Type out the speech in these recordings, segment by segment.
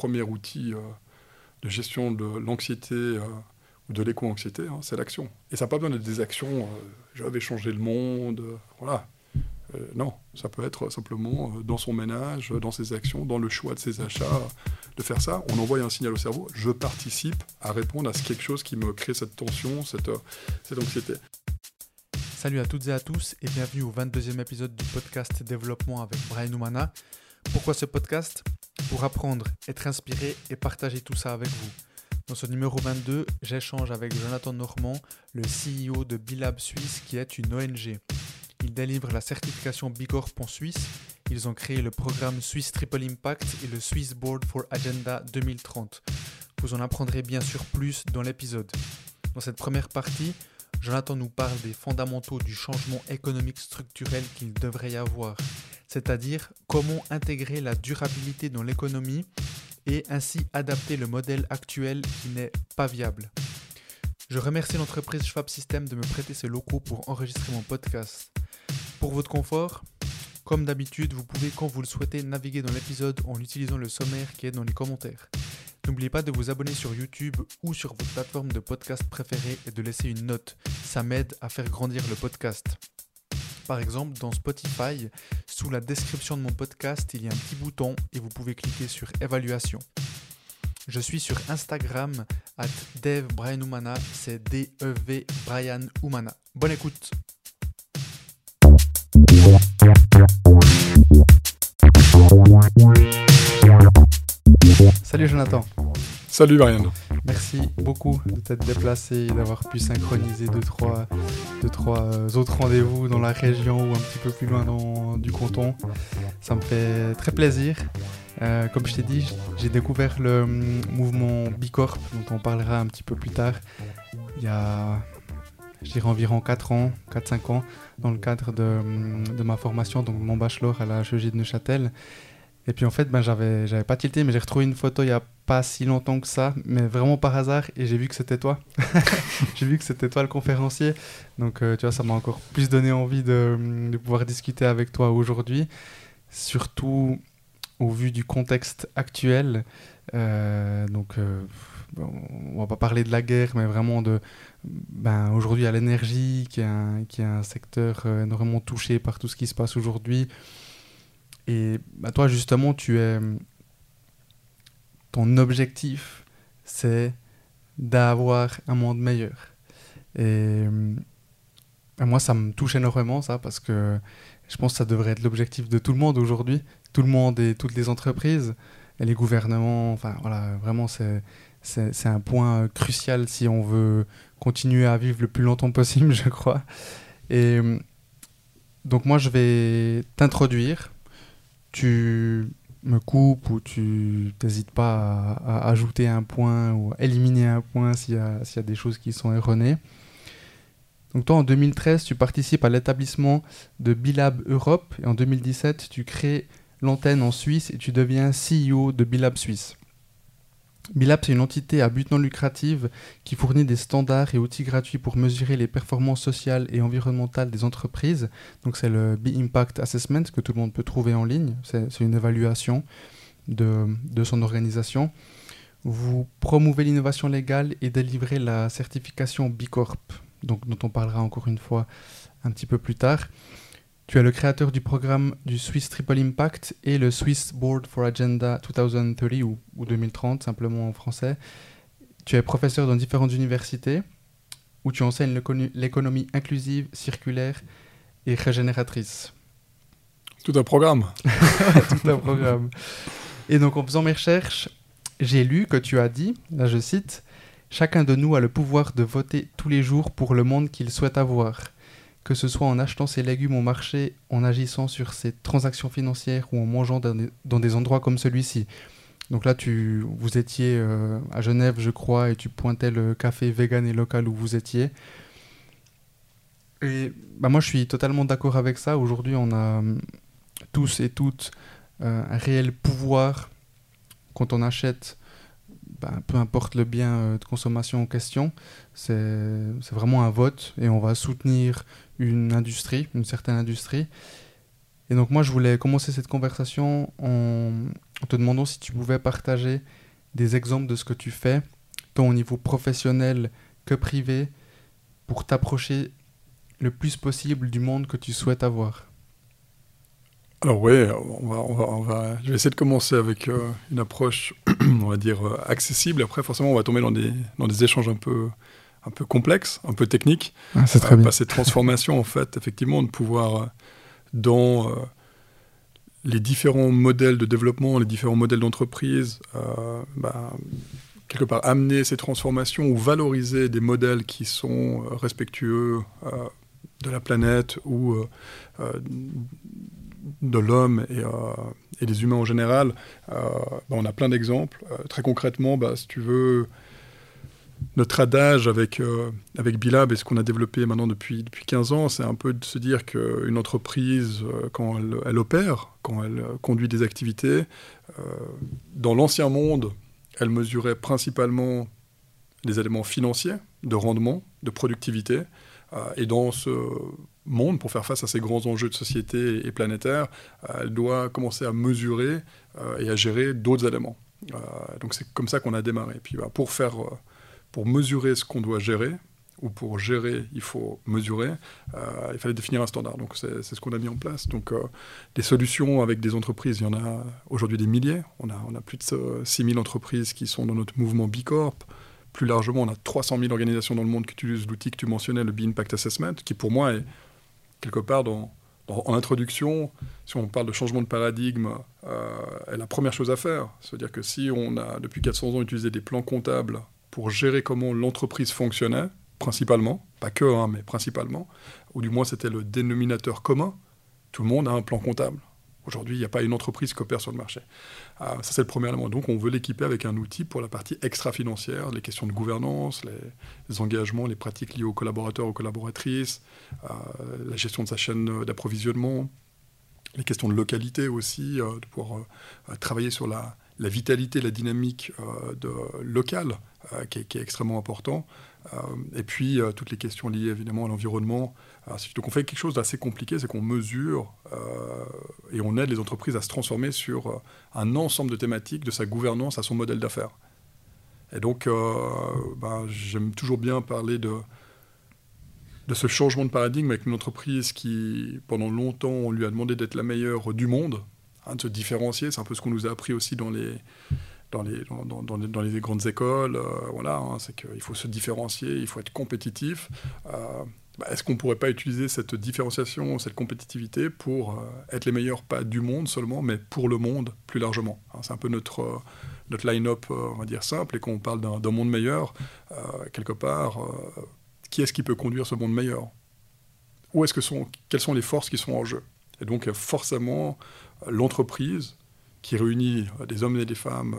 premier outil de gestion de l'anxiété ou de l'éco-anxiété, hein, c'est l'action. Et ça n'a pas besoin d'être des actions « je vais changer le monde », voilà. Non, ça peut être simplement dans son ménage, dans ses actions, dans le choix de ses achats, de faire ça. On envoie un signal au cerveau, je participe à répondre à quelque chose qui me crée cette tension, cette anxiété. Salut à toutes et à tous et bienvenue au 22e épisode du podcast Développement avec Brian Oumana. Pourquoi ce podcast ? Pour apprendre, être inspiré et partager tout ça avec vous. Dans ce numéro 22, j'échange avec Jonathan Normand, le CEO de B Lab Suisse qui est une ONG. Ils délivrent la certification B Corp en Suisse. Ils ont créé le programme Swiss Triple Impact et le Swiss Board for Agenda 2030. Vous en apprendrez bien sûr plus dans l'épisode. Dans cette première partie, Jonathan nous parle des fondamentaux du changement économique structurel qu'il devrait y avoir, c'est-à-dire comment intégrer la durabilité dans l'économie et ainsi adapter le modèle actuel qui n'est pas viable. Je remercie l'entreprise Schwab System de me prêter ses locaux pour enregistrer mon podcast. Pour votre confort, comme d'habitude, vous pouvez quand vous le souhaitez naviguer dans l'épisode en utilisant le sommaire qui est dans les commentaires. N'oubliez pas de vous abonner sur YouTube ou sur votre plateforme de podcast préférée et de laisser une note. Ça m'aide à faire grandir le podcast. Par exemple, dans Spotify, sous la description de mon podcast, il y a un petit bouton et vous pouvez cliquer sur « Évaluation ». Je suis sur Instagram @devbrianoumana, c'est D-E-V Brian Oumana. Bonne écoute. Salut Jonathan. Salut Brian. Merci beaucoup de t'être déplacé et d'avoir pu synchroniser deux, trois autres rendez-vous dans la région ou un petit peu plus loin du canton. Ça me fait très plaisir. Comme je t'ai dit, j'ai découvert le mouvement B Corp, dont on parlera un petit peu plus tard, il y a, je dirais, environ 4-5 ans, dans le cadre de ma formation, donc mon bachelor à la HEG Neuchâtel. Et puis en fait, j'avais pas tilté, mais j'ai retrouvé une photo il y a pas si longtemps que ça, mais vraiment par hasard, et j'ai vu que c'était toi. J'ai vu que c'était toi le conférencier. Donc tu vois, ça m'a encore plus donné envie de pouvoir discuter avec toi aujourd'hui. Surtout au vu du contexte actuel, donc on va pas parler de la guerre, mais vraiment aujourd'hui à l'énergie, qui est un secteur énormément touché par tout ce qui se passe aujourd'hui. Et toi, justement, ton objectif, c'est d'avoir un monde meilleur. Et moi, ça me touche énormément, ça, parce que je pense que ça devrait être l'objectif de tout le monde aujourd'hui, tout le monde et toutes les entreprises et les gouvernements. Enfin, voilà, vraiment, c'est un point crucial si on veut continuer à vivre le plus longtemps possible, je crois. Et donc, moi, je vais t'introduire. Tu me coupes ou tu n'hésites pas à ajouter un point ou à éliminer un point s'il y a des choses qui sont erronées. Donc toi, en 2013, tu participes à l'établissement de B Lab Europe et en 2017, tu crées l'antenne en Suisse et tu deviens CEO de B Lab Suisse. B Lab, c'est une entité à but non lucratif qui fournit des standards et outils gratuits pour mesurer les performances sociales et environnementales des entreprises. Donc c'est le B Impact Assessment que tout le monde peut trouver en ligne. C'est une évaluation de son organisation. Vous promouvez l'innovation légale et délivrez la certification B Corp, donc, dont on parlera encore une fois un petit peu plus tard. Tu es le créateur du programme du Swiss Triple Impact et le Swiss Board for Agenda 2030 ou 2030, simplement en français. Tu es professeur dans différentes universités où tu enseignes l'économie inclusive, circulaire et régénératrice. Tout un programme. Tout un programme. Et donc, en faisant mes recherches, j'ai lu que tu as dit, là je cite, « Chacun de nous a le pouvoir de voter tous les jours pour le monde qu'il souhaite avoir. » Que ce soit en achetant ses légumes au marché, en agissant sur ses transactions financières ou en mangeant dans des endroits comme celui-ci. Donc là, vous étiez à Genève, je crois, et tu pointais le café vegan et local où vous étiez. Et moi, je suis totalement d'accord avec ça. Aujourd'hui, on a tous et toutes un réel pouvoir quand on achète. Peu importe le bien de consommation en question, c'est vraiment un vote et on va soutenir une certaine industrie. Et donc moi, je voulais commencer cette conversation en te demandant si tu pouvais partager des exemples de ce que tu fais, tant au niveau professionnel que privé, pour t'approcher le plus possible du monde que tu souhaites avoir. Alors oui, je vais essayer de commencer avec une approche, on va dire, accessible. Après, forcément, on va tomber dans des échanges un peu complexes, un peu techniques. Ah, c'est très bien. Cette transformation, en fait, effectivement, de pouvoir... dans les différents modèles de développement, les différents modèles d'entreprise, quelque part amener ces transformations ou valoriser des modèles qui sont respectueux de la planète ou de l'homme et des humains en général. On a plein d'exemples. Très concrètement, si tu veux... Notre adage avec B Lab et ce qu'on a développé maintenant depuis 15 ans, c'est un peu de se dire qu'une entreprise, quand elle opère, quand elle conduit des activités, dans l'ancien monde, elle mesurait principalement les éléments financiers, de rendement, de productivité. Et dans ce monde, pour faire face à ces grands enjeux de société et planétaires, elle doit commencer à mesurer et à gérer d'autres éléments. Donc c'est comme ça qu'on a démarré. Et puis pour mesurer ce qu'on doit gérer, ou pour gérer, il faut mesurer, il fallait définir un standard. Donc c'est ce qu'on a mis en place. Donc des solutions avec des entreprises, il y en a aujourd'hui des milliers. On a plus de 6000 entreprises qui sont dans notre mouvement B Corp. Plus largement, on a 300 000 organisations dans le monde qui utilisent l'outil que tu mentionnais, le B Impact Assessment, qui pour moi est quelque part en introduction, si on parle de changement de paradigme, est la première chose à faire. C'est-à-dire que si on a, depuis 400 ans, utilisé des plans comptables pour gérer comment l'entreprise fonctionnait, principalement, pas que, mais principalement, ou du moins c'était le dénominateur commun, tout le monde a un plan comptable. Aujourd'hui, il n'y a pas une entreprise qui opère sur le marché. Ça, c'est le premier élément. Donc, on veut l'équiper avec un outil pour la partie extra-financière, les questions de gouvernance, les engagements, les pratiques liées aux collaborateurs, aux collaboratrices, la gestion de sa chaîne d'approvisionnement, les questions de localité aussi, de pouvoir travailler sur la vitalité, la dynamique locale, qui est extrêmement important. Et puis, toutes les questions liées évidemment à l'environnement. Donc, on fait quelque chose d'assez compliqué, c'est qu'on mesure et on aide les entreprises à se transformer sur un ensemble de thématiques, de sa gouvernance à son modèle d'affaires. Et donc, j'aime toujours bien parler de ce changement de paradigme avec une entreprise qui, pendant longtemps, on lui a demandé d'être la meilleure du monde, de se différencier. C'est un peu ce qu'on nous a appris aussi dans les grandes écoles. C'est qu'il faut se différencier, il faut être compétitif. Est-ce qu'on ne pourrait pas utiliser cette différenciation, cette compétitivité pour être les meilleurs, pas du monde seulement, mais pour le monde plus largement, C'est un peu notre line-up, on va dire, simple. Et quand on parle d'un monde meilleur, quelque part, qui est-ce qui peut conduire ce monde meilleur? Où est-ce que quelles sont les forces qui sont en jeu? Et donc, forcément, l'entreprise qui réunit des hommes et des femmes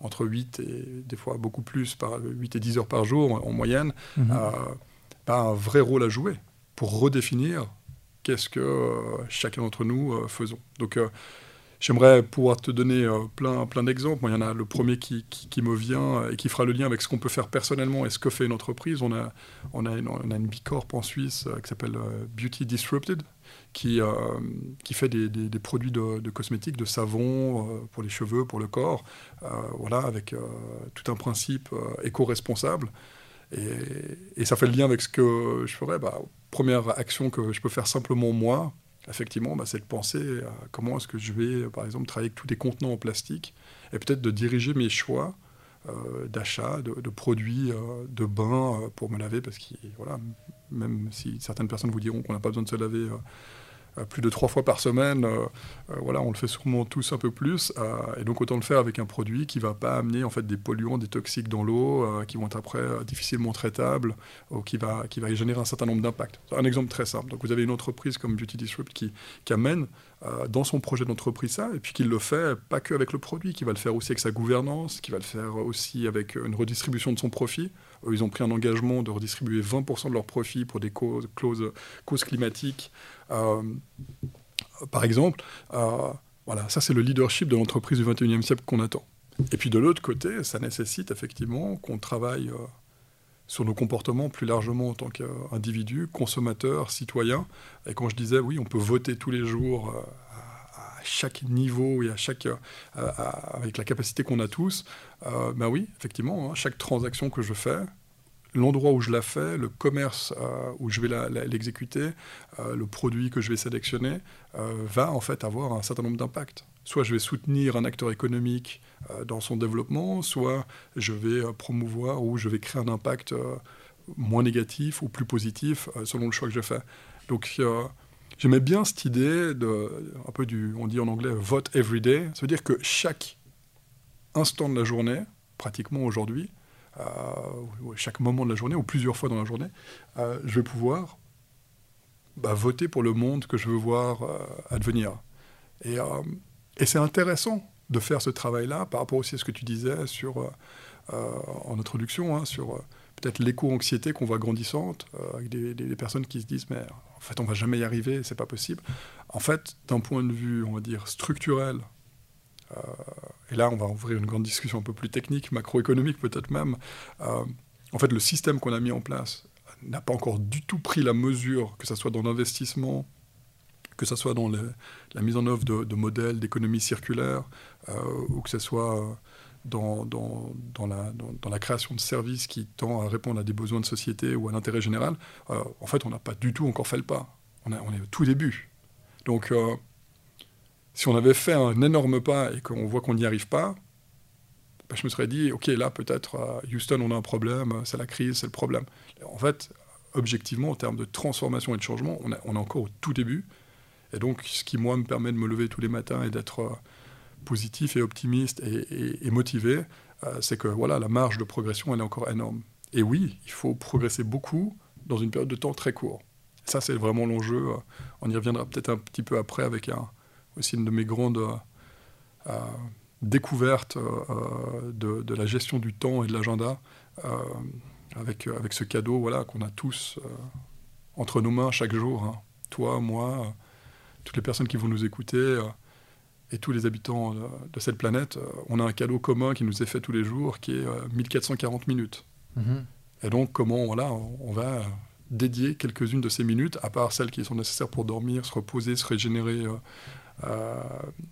entre 8 et des fois beaucoup plus, 8 et 10 heures par jour en moyenne, a un vrai rôle à jouer pour redéfinir qu'est-ce que chacun d'entre nous faisons. Donc, j'aimerais pouvoir te donner plein d'exemples. Moi, il y en a le premier qui me vient et qui fera le lien avec ce qu'on peut faire personnellement et ce que fait une entreprise. On a une B Corp en Suisse qui s'appelle Beauty Disrupted, qui fait des produits de cosmétiques, de savons pour les cheveux, pour le corps, avec tout un principe éco-responsable. Et ça fait le lien avec ce que je ferais. Première action que je peux faire simplement moi, effectivement, c'est de penser à comment est-ce que je vais, par exemple, travailler avec tous des contenants en plastique et peut-être de diriger mes choix d'achat de produits de bain pour me laver, parce que même si certaines personnes vous diront qu'on n'a pas besoin de se laver plus de 3 fois par semaine, on le fait sûrement tous un peu plus, et donc autant le faire avec un produit qui ne va pas amener en fait des polluants, des toxiques dans l'eau, qui vont être après difficilement traitables, ou qui va générer un certain nombre d'impacts. Un exemple très simple. Donc vous avez une entreprise comme Beauty Disrupt qui amène dans son projet d'entreprise ça, et puis qui le fait pas que avec le produit, qui va le faire aussi avec sa gouvernance, qui va le faire aussi avec une redistribution de son profit. Ils ont pris un engagement de redistribuer 20% de leurs profits pour des causes climatiques, par exemple. Ça, c'est le leadership de l'entreprise du 21e siècle qu'on attend. Et puis de l'autre côté, ça nécessite effectivement qu'on travaille sur nos comportements plus largement en tant qu'individus, consommateurs, citoyens. Et quand je disais, oui, on peut voter tous les jours à chaque niveau et à chaque, avec la capacité qu'on a tous, ben oui, effectivement, hein, chaque transaction que je fais, l'endroit où je la fais, le commerce où je vais l'exécuter, le produit que je vais sélectionner, va en fait avoir un certain nombre d'impacts. Soit je vais soutenir un acteur économique dans son développement, soit je vais promouvoir ou je vais créer un impact moins négatif ou plus positif selon le choix que je fais. Donc j'aimais bien cette idée de, un peu du, on dit en anglais, vote every day. Ça veut dire que chaque instant de la journée, pratiquement aujourd'hui, chaque moment de la journée ou plusieurs fois dans la journée, je vais pouvoir voter pour le monde que je veux voir advenir. Et c'est intéressant de faire ce travail-là par rapport aussi à ce que tu disais sur, en introduction, hein, sur peut-être l'éco-anxiété qu'on voit grandissante, avec des personnes qui se disent « mais en fait, on ne va jamais y arriver, c'est pas possible ». En fait, d'un point de vue, on va dire, structurel, et là, on va ouvrir une grande discussion un peu plus technique, macroéconomique peut-être même, en fait, le système qu'on a mis en place n'a pas encore du tout pris la mesure, que ce soit dans l'investissement, que ce soit dans la mise en œuvre de modèles d'économie circulaire ou que ce soit dans la création de services qui tend à répondre à des besoins de société ou à l'intérêt général, en fait, on n'a pas du tout encore fait le pas. On est au tout début. Donc, si on avait fait un énorme pas et qu'on voit qu'on n'y arrive pas, ben, je me serais dit, OK, là, peut-être, Houston, on a un problème, c'est la crise, c'est le problème. En fait, objectivement, en termes de transformation et de changement, on est encore au tout début. Et donc, ce qui, moi, me permet de me lever tous les matins et d'être positif et optimiste et motivé, c'est que voilà, la marge de progression, elle est encore énorme. Et oui, il faut progresser beaucoup dans une période de temps très courte. Ça, c'est vraiment l'enjeu. On y reviendra peut-être un petit peu après avec aussi une de mes grandes découvertes de la gestion du temps et de l'agenda avec ce cadeau voilà, qu'on a tous entre nos mains chaque jour. Hein. Toi, moi... toutes les personnes qui vont nous écouter et tous les habitants de cette planète, on a un cadeau commun qui nous est fait tous les jours, qui est 1440 minutes. Mm-hmm. Et donc, comment voilà, on va dédier quelques-unes de ces minutes, à part celles qui sont nécessaires pour dormir, se reposer, se régénérer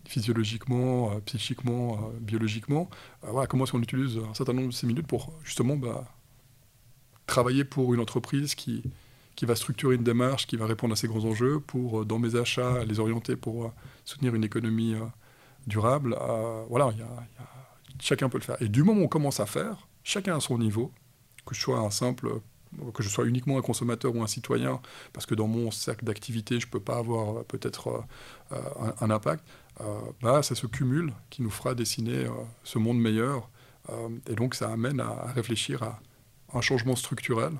physiologiquement, psychiquement, biologiquement. Voilà, comment est-ce qu'on utilise un certain nombre de ces minutes pour justement travailler pour une entreprise qui va structurer une démarche, qui va répondre à ces grands enjeux pour, dans mes achats, les orienter pour soutenir une économie durable. Voilà, chacun peut le faire. Et du moment où on commence à faire, chacun à son niveau, que je sois uniquement un consommateur ou un citoyen, parce que dans mon cercle d'activité, je ne peux pas avoir peut-être un impact, c'est ce cumul qui nous fera dessiner ce monde meilleur. Et donc, ça amène à réfléchir à un changement structurel.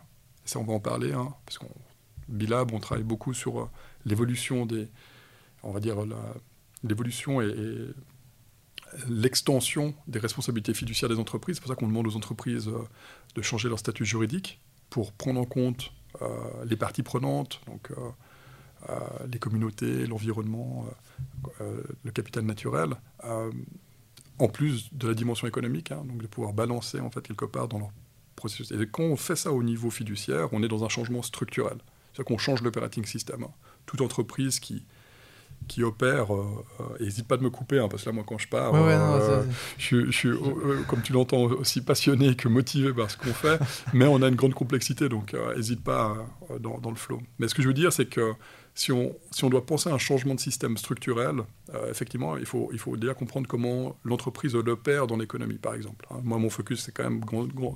Ça, on va en parler, hein, parce qu'au B-Lab, on travaille beaucoup sur l'évolution et l'extension des responsabilités fiduciaires des entreprises. C'est pour ça qu'on demande aux entreprises de changer leur statut juridique pour prendre en compte les parties prenantes, donc les communautés, l'environnement, le capital naturel, en plus de la dimension économique, hein, donc de pouvoir balancer en fait quelque part dans leur processus. Et quand on fait ça au niveau fiduciaire, on est dans un changement structurel. C'est-à-dire qu'on change l'operating system. Toute entreprise qui opère, n'hésite pas de me couper, hein, parce que là, moi, quand je pars, je suis, comme tu l'entends, aussi passionné que motivé par ce qu'on fait, mais on a une grande complexité, donc n'hésite pas dans le flow. Mais ce que je veux dire, c'est que si on doit penser à un changement de système structurel, effectivement, il faut déjà comprendre comment l'entreprise l'opère dans l'économie, par exemple. Hein, moi, mon focus, c'est quand même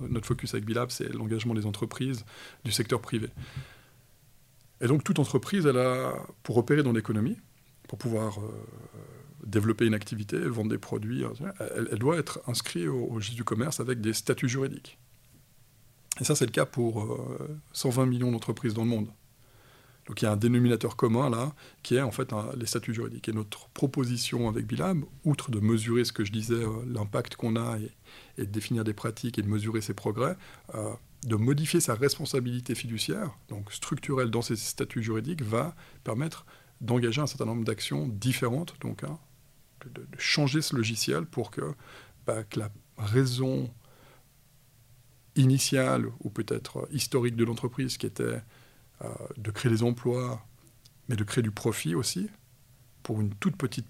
notre focus avec B-Lab, c'est l'engagement des entreprises du secteur privé. Et donc, toute entreprise, elle a, pour opérer dans l'économie, pour pouvoir développer une activité, vendre des produits, elle doit être inscrite au registre du commerce avec des statuts juridiques. Et ça, c'est le cas pour 120 millions d'entreprises dans le monde. Donc il y a un dénominateur commun là, qui est en fait les statuts juridiques. Et notre proposition avec B-Lab, outre de mesurer ce que je disais, l'impact qu'on a et de définir des pratiques et de mesurer ses progrès, de modifier sa responsabilité fiduciaire, donc structurelle dans ses statuts juridiques, va permettre d'engager un certain nombre d'actions différentes, donc hein, de changer ce logiciel pour que la raison initiale ou peut-être historique de l'entreprise qui était de créer des emplois, mais de créer du profit aussi, pour une toute petite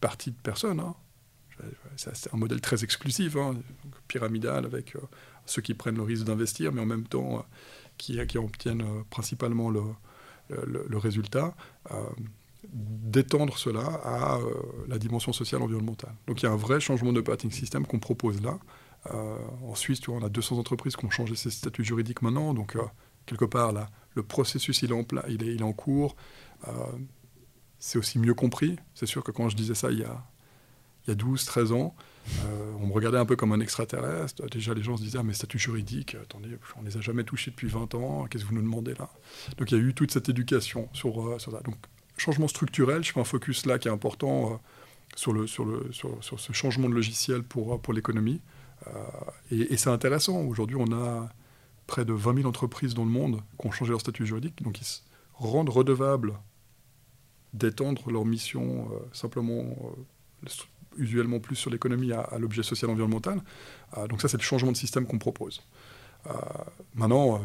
partie de personnes. Hein. C'est un modèle très exclusif, hein, pyramidal, avec ceux qui prennent le risque d'investir, mais en même temps qui obtiennent principalement le résultat, d'étendre cela à la dimension sociale environnementale. Donc il y a un vrai changement d'operating system qu'on propose là. En Suisse, tu vois, on a 200 entreprises qui ont changé ses statuts juridiques maintenant, donc quelque part, là, le processus il est en cours, c'est aussi mieux compris. C'est sûr que quand je disais ça il y a 12-13 ans, on me regardait un peu comme un extraterrestre. Déjà, les gens se disaient « Ah, mais statuts juridiques, attendez, on ne les a jamais touchés depuis 20 ans, qu'est-ce que vous nous demandez là ?» Donc, il y a eu toute cette éducation sur ça. Donc, changement structurel, je fais un focus là qui est important sur ce changement de logiciel pour l'économie. Et c'est intéressant. Aujourd'hui, on a près de 20 000 entreprises dans le monde qui ont changé leur statut juridique, donc ils se rendent redevables d'étendre leur mission usuellement plus sur l'économie à l'objet social environnemental. Donc ça, c'est le changement de système qu'on propose. Maintenant,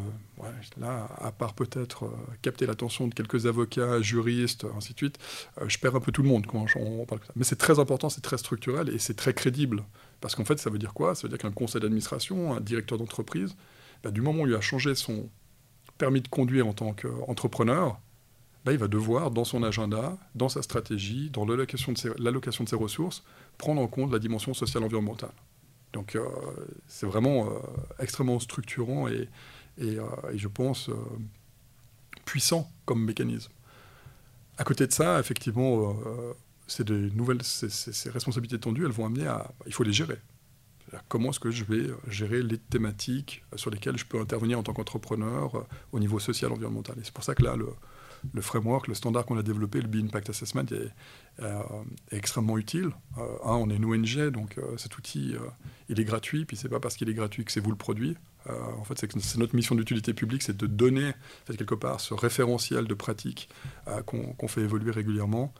là, à part peut-être capter l'attention de quelques avocats, juristes, ainsi de suite, je perds un peu tout le monde quand on parle de ça. Mais c'est très important, c'est très structurel et c'est très crédible. Parce qu'en fait, ça veut dire quoi? Ça veut dire qu'un conseil d'administration, un directeur d'entreprise, bah, du moment où il a changé son permis de conduire en tant qu'entrepreneur, bah, il va devoir, dans son agenda, dans sa stratégie, dans l'allocation de ses ressources, prendre en compte la dimension sociale environnementale. Donc c'est vraiment extrêmement structurant et je pense puissant comme mécanisme. À côté de ça, effectivement, ces responsabilités tendues, elles vont amener à... Il faut les gérer. Comment est-ce que je vais gérer les thématiques sur lesquelles je peux intervenir en tant qu'entrepreneur au niveau social, environnemental. Et c'est pour ça que là, le framework, le standard qu'on a développé, le B Impact Assessment, est extrêmement utile. On est une ONG, donc cet outil, il est gratuit. Puis c'est pas parce qu'il est gratuit que c'est vous le produit. En fait, c'est notre mission d'utilité publique, c'est de donner, en fait, quelque part, ce référentiel de pratiques qu'on fait évoluer régulièrement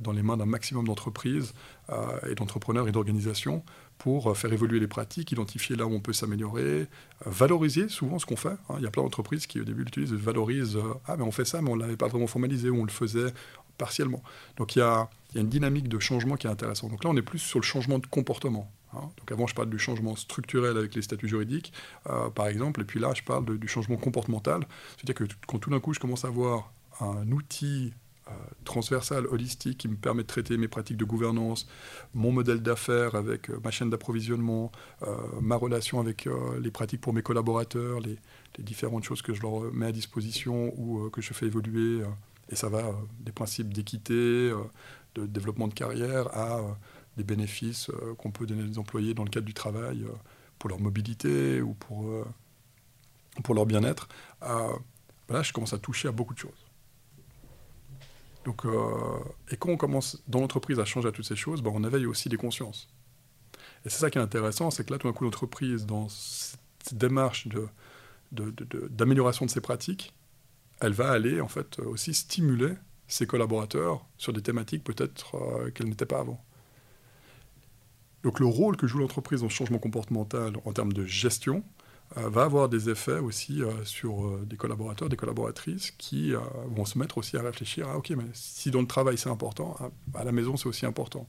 dans les mains d'un maximum d'entreprises et d'entrepreneurs et d'organisations pour faire évoluer les pratiques, identifier là où on peut s'améliorer, valoriser souvent ce qu'on fait. Hein. Il y a plein d'entreprises qui, au début, l'utilisent, valorisent « Ah, mais on fait ça, mais on ne l'avait pas vraiment formalisé, ou on le faisait partiellement. » Donc, il y a une dynamique de changement qui est intéressante. Donc là, on est plus sur le changement de comportement. Donc avant, je parle du changement structurel avec les statuts juridiques, par exemple, et puis là, je parle du changement comportemental. C'est-à-dire que quand tout d'un coup, je commence à avoir un outil transversal, holistique, qui me permet de traiter mes pratiques de gouvernance, mon modèle d'affaires avec ma chaîne d'approvisionnement, ma relation avec les pratiques pour mes collaborateurs, les différentes choses que je leur mets à disposition ou que je fais évoluer, et ça va des principes d'équité, de développement de carrière à... des bénéfices qu'on peut donner aux employés dans le cadre du travail pour leur mobilité ou pour leur bien-être. Là, je commence à toucher à beaucoup de choses. Donc, et quand on commence dans l'entreprise à changer à toutes ces choses, ben, on éveille aussi des consciences. Et c'est ça qui est intéressant, c'est que là, tout d'un coup, l'entreprise, dans cette démarche d'amélioration de ses pratiques, elle va aller en fait, aussi stimuler ses collaborateurs sur des thématiques peut-être qu'elles n'étaient pas avant. Donc le rôle que joue l'entreprise dans le changement comportemental en termes de gestion va avoir des effets aussi sur des collaborateurs, des collaboratrices qui vont se mettre aussi à réfléchir à « ok, mais si dans le travail c'est important, à la maison c'est aussi important ».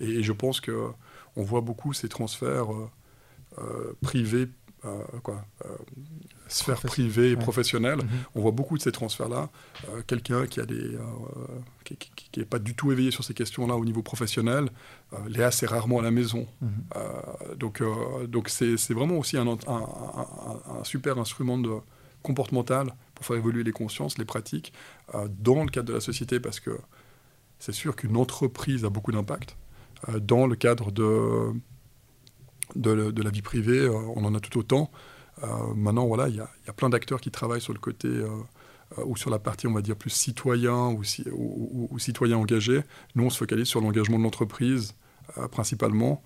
Et je pense qu'on voit beaucoup ces transferts privés, sphère privée et professionnelle, on voit beaucoup de ces transferts-là. Quelqu'un qui n'est pas du tout éveillé sur ces questions-là au niveau professionnel, l'est assez rarement à la maison. Donc c'est vraiment aussi un super instrument comportemental pour faire évoluer les consciences, les pratiques, dans le cadre de la société, parce que c'est sûr qu'une entreprise a beaucoup d'impact. Dans le cadre de la vie privée, on en a tout autant. Maintenant, voilà, il y a plein d'acteurs qui travaillent sur le côté ou sur la partie, on va dire, plus citoyen ou citoyen engagé. Nous, on se focalise sur l'engagement de l'entreprise principalement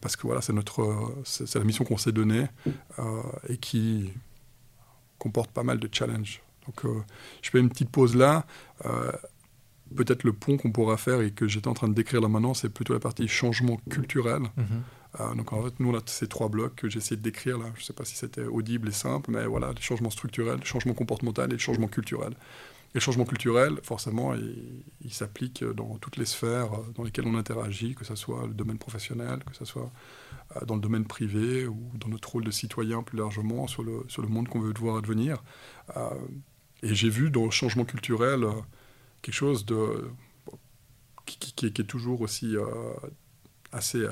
parce que voilà, c'est la mission qu'on s'est donnée et qui comporte pas mal de challenges. Donc, je fais une petite pause là. Peut-être le pont qu'on pourra faire et que j'étais en train de décrire là maintenant, c'est plutôt la partie changement culturel. Donc en fait, nous, on a ces trois blocs que j'ai essayé de décrire là. Je ne sais pas si c'était audible et simple, mais voilà, les changements structurels, le changement comportemental et le changement culturel. Et le changement culturel, forcément, il s'applique dans toutes les sphères dans lesquelles on interagit, que ce soit le domaine professionnel, que ce soit dans le domaine privé ou dans notre rôle de citoyen plus largement sur le monde qu'on veut devoir advenir. Et j'ai vu dans le changement culturel quelque chose de qui est toujours aussi assez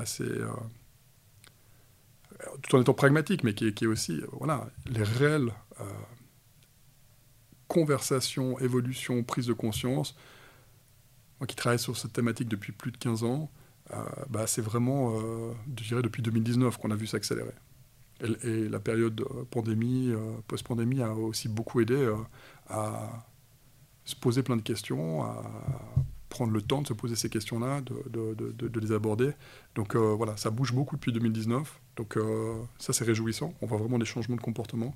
tout en étant pragmatique, mais qui est aussi voilà, les réelles conversations, évolutions, prises de conscience. Moi qui travaille sur cette thématique depuis plus de 15 ans, c'est vraiment, je dirais, depuis 2019 qu'on a vu s'accélérer. Et la période pandémie, post-pandémie a aussi beaucoup aidé à se poser plein de questions, à prendre le temps de se poser ces questions-là, de les aborder. Donc voilà, ça bouge beaucoup depuis 2019. Donc ça, c'est réjouissant. On voit vraiment des changements de comportement.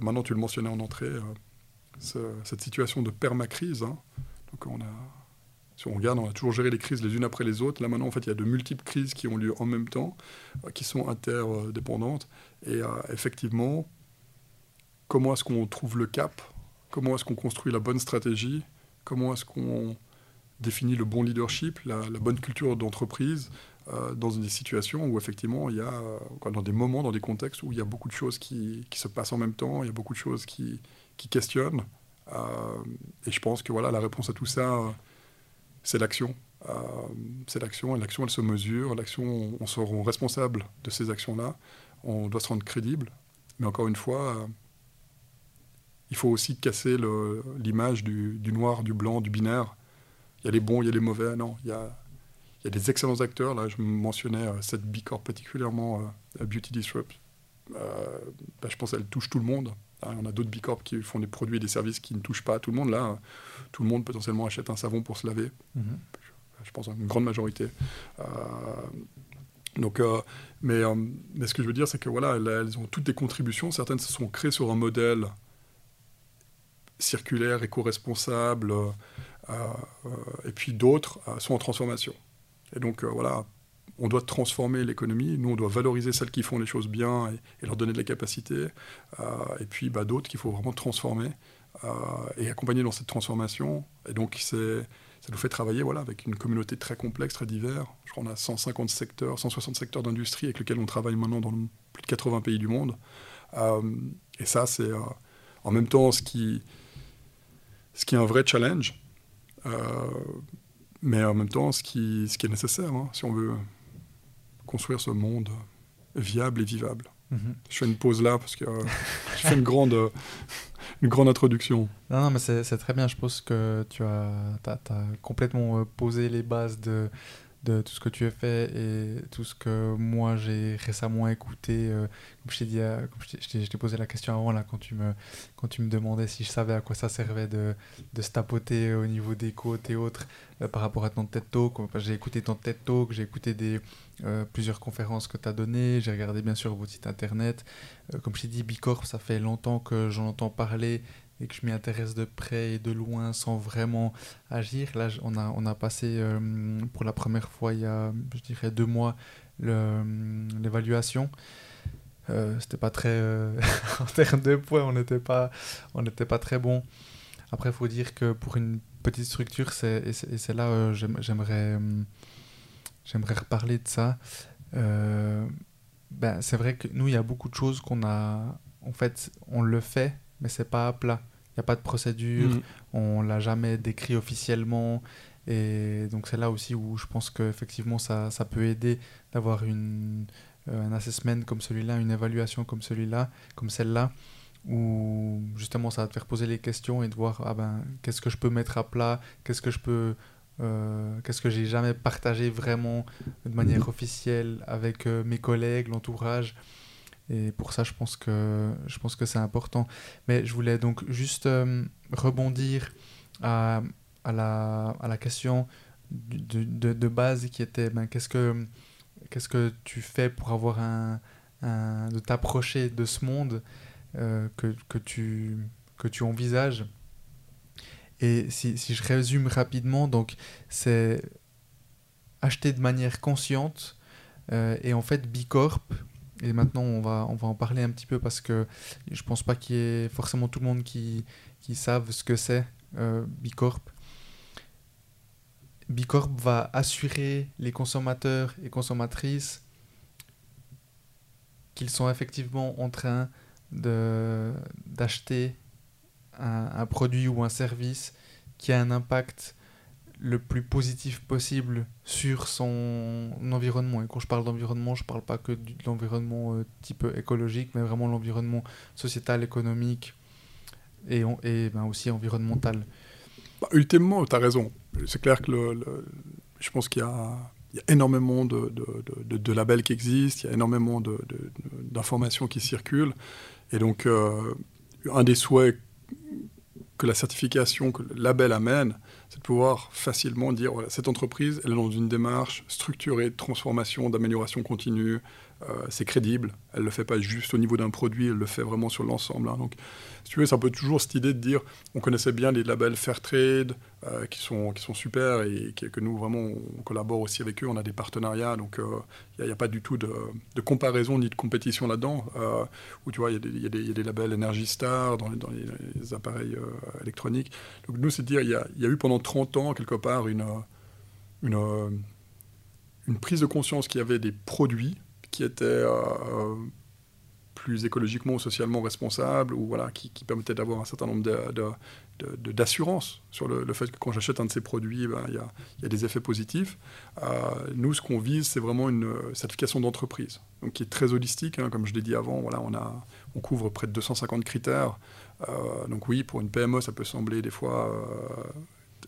Maintenant, tu le mentionnais en entrée, cette situation de permacrise. Hein. Donc si on regarde, on a toujours géré les crises les unes après les autres. Là, maintenant, en fait, il y a de multiples crises qui ont lieu en même temps, qui sont interdépendantes. Et effectivement, comment est-ce qu'on trouve le cap? Comment est-ce qu'on construit la bonne stratégie? Comment est-ce qu'on définit le bon leadership, la bonne culture d'entreprise dans des situations où, effectivement, il y a, dans des moments, dans des contextes où il y a beaucoup de choses qui se passent en même temps, il y a beaucoup de choses qui questionnent. Et je pense que voilà, la réponse à tout ça... c'est l'action. C'est l'action, et l'action, elle se mesure. L'action, on se rend responsable de ces actions-là. On doit se rendre crédible. Mais encore une fois, il faut aussi casser l'image du noir, du blanc, du binaire. Il y a les bons, il y a les mauvais. Non, il y a des excellents acteurs. Là, je mentionnais cette B Corp particulièrement, Beauty Disrupt. Je pense qu'elle touche tout le monde. On a d'autres B Corp qui font des produits et des services qui ne touchent pas tout le monde. Là, tout le monde potentiellement achète un savon pour se laver. Mm-hmm. Je pense à une grande majorité. Mais ce que je veux dire, c'est que voilà, elles ont toutes des contributions. Certaines se sont créées sur un modèle circulaire, éco-responsable, et puis d'autres sont en transformation. Et donc voilà. On doit transformer l'économie. Nous, on doit valoriser celles qui font les choses bien et leur donner de la capacité. Et puis, d'autres qu'il faut vraiment transformer et accompagner dans cette transformation. Et donc, ça nous fait travailler voilà, avec une communauté très complexe, très diverse. Je crois qu'on a 150 secteurs, 160 secteurs d'industrie avec lesquels on travaille maintenant dans plus de 80 pays du monde. Et ça, c'est en même temps ce qui est un vrai challenge. Mais en même temps, ce qui est nécessaire, hein, si on veut construire ce monde viable et vivable. Mm-hmm. Je fais une pause là, parce que je fais une grande introduction. Non, mais c'est très bien. Je pense que tu as complètement posé les bases de tout ce que tu as fait et tout ce que moi, j'ai récemment écouté. Comme je t'ai dit, je t'ai posé la question avant, là, quand tu me demandais si je savais à quoi ça servait de se tapoter au niveau des côtes et autres. Par rapport à ton TED Talk, j'ai écouté ton TED Talk, j'ai écouté plusieurs conférences que tu as données, j'ai regardé bien sûr votre site internet. Comme je t'ai dit, B Corp, ça fait longtemps que j'en entends parler et que je m'y intéresse de près et de loin sans vraiment agir. Là, on a passé pour la première fois, il y a, je dirais, 2 mois, l'évaluation. C'était pas très... en termes de points, on n'était pas très bon. Après, il faut dire que pour une petite structure, c'est là j'aimerais reparler de ça. C'est vrai que nous, il y a beaucoup de choses qu'on a... En fait, on le fait, mais c'est pas à plat. Il n'y a pas de procédure, on l'a jamais décrit officiellement. Et donc, c'est là aussi où je pense qu'effectivement, ça peut aider d'avoir un assessment comme celui-là, une évaluation comme celui-là, comme celle-là, où justement ça va te faire poser les questions et de voir qu'est-ce que je peux mettre à plat, qu'est-ce que j'ai jamais partagé vraiment de manière officielle avec mes collègues, l'entourage. Et pour ça, je pense que c'est important. Mais je voulais donc juste rebondir à la question de base qui était qu'est-ce que tu fais pour avoir de t'approcher de ce monde que tu envisages. Et si je résume rapidement, donc c'est acheter de manière consciente, Et en fait, B Corp, et maintenant on va en parler un petit peu parce que je ne pense pas qu'il y ait forcément tout le monde qui savent ce que c'est B Corp. B Corp va assurer les consommateurs et consommatrices qu'ils sont effectivement en train d'acheter un produit ou un service qui a un impact le plus positif possible sur son environnement. Et quand je parle d'environnement, je ne parle pas que de l'environnement type écologique, mais vraiment l'environnement sociétal, économique et ben aussi environnemental. Bah, ultimement, tu as raison. C'est clair que je pense qu'il y a... Il y a énormément de labels qui existent, il y a énormément d'informations qui circulent. Et donc, un des souhaits que la certification, que le label amène, c'est de pouvoir facilement dire voilà, cette entreprise, elle est dans une démarche structurée de transformation, d'amélioration continue, c'est crédible, elle ne le fait pas juste au niveau d'un produit, elle le fait vraiment sur l'ensemble. Hein. Donc, si tu veux, c'est un peu toujours cette idée de dire on connaissait bien les labels Fairtrade, qui sont super et que nous, vraiment, on collabore aussi avec eux, on a des partenariats, donc il n'y a pas du tout de comparaison ni de compétition là-dedans. Où tu vois, il y a des labels Energy Star dans les appareils électroniques. Donc, nous, c'est de dire il y a eu pendant 30 ans, quelque part, une prise de conscience qu'il y avait des produits qui étaient plus écologiquement ou socialement responsables, ou voilà, qui permettaient d'avoir un certain nombre d'assurances sur le fait que quand j'achète un de ces produits, ben, y a des effets positifs. Nous, ce qu'on vise, c'est vraiment une certification d'entreprise, donc qui est très holistique. Hein, comme je l'ai dit avant, voilà, on couvre près de 250 critères. Donc oui, pour une PME, ça peut sembler des fois...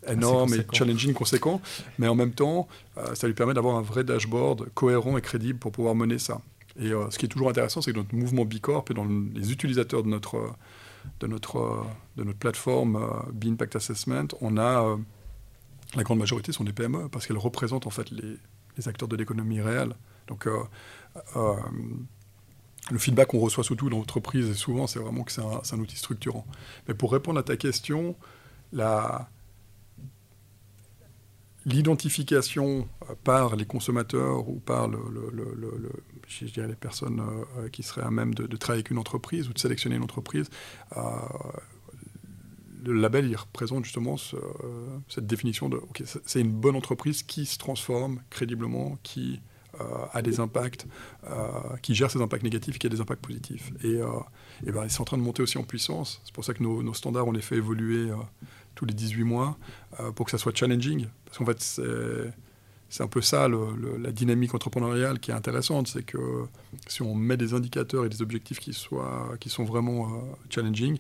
énorme et challenging, conséquent, mais en même temps, ça lui permet d'avoir un vrai dashboard cohérent et crédible pour pouvoir mener ça. Et ce qui est toujours intéressant, c'est que dans notre mouvement B Corp et dans les utilisateurs de notre plateforme B Impact Assessment, on a la grande majorité sont des PME parce qu'elles représentent en fait les acteurs de l'économie réelle. Donc le feedback qu'on reçoit surtout dans l'entreprise, et souvent, c'est vraiment que c'est un outil structurant. Mais pour répondre à ta question, l'identification par les consommateurs ou par je dirais les personnes qui seraient à même de travailler avec une entreprise ou de sélectionner une entreprise, le label il représente justement cette définition de okay, c'est une bonne entreprise qui se transforme crédiblement, qui a des impacts, qui gère ses impacts négatifs, qui a des impacts positifs. Et ben, c'est en train de monter aussi en puissance. C'est pour ça que nos standards, on les fait évoluer tous les 18 mois pour que ça soit challenging. Parce qu'en fait, c'est un peu ça, la dynamique entrepreneuriale qui est intéressante. C'est que si on met des indicateurs et des objectifs qui sont vraiment challenging,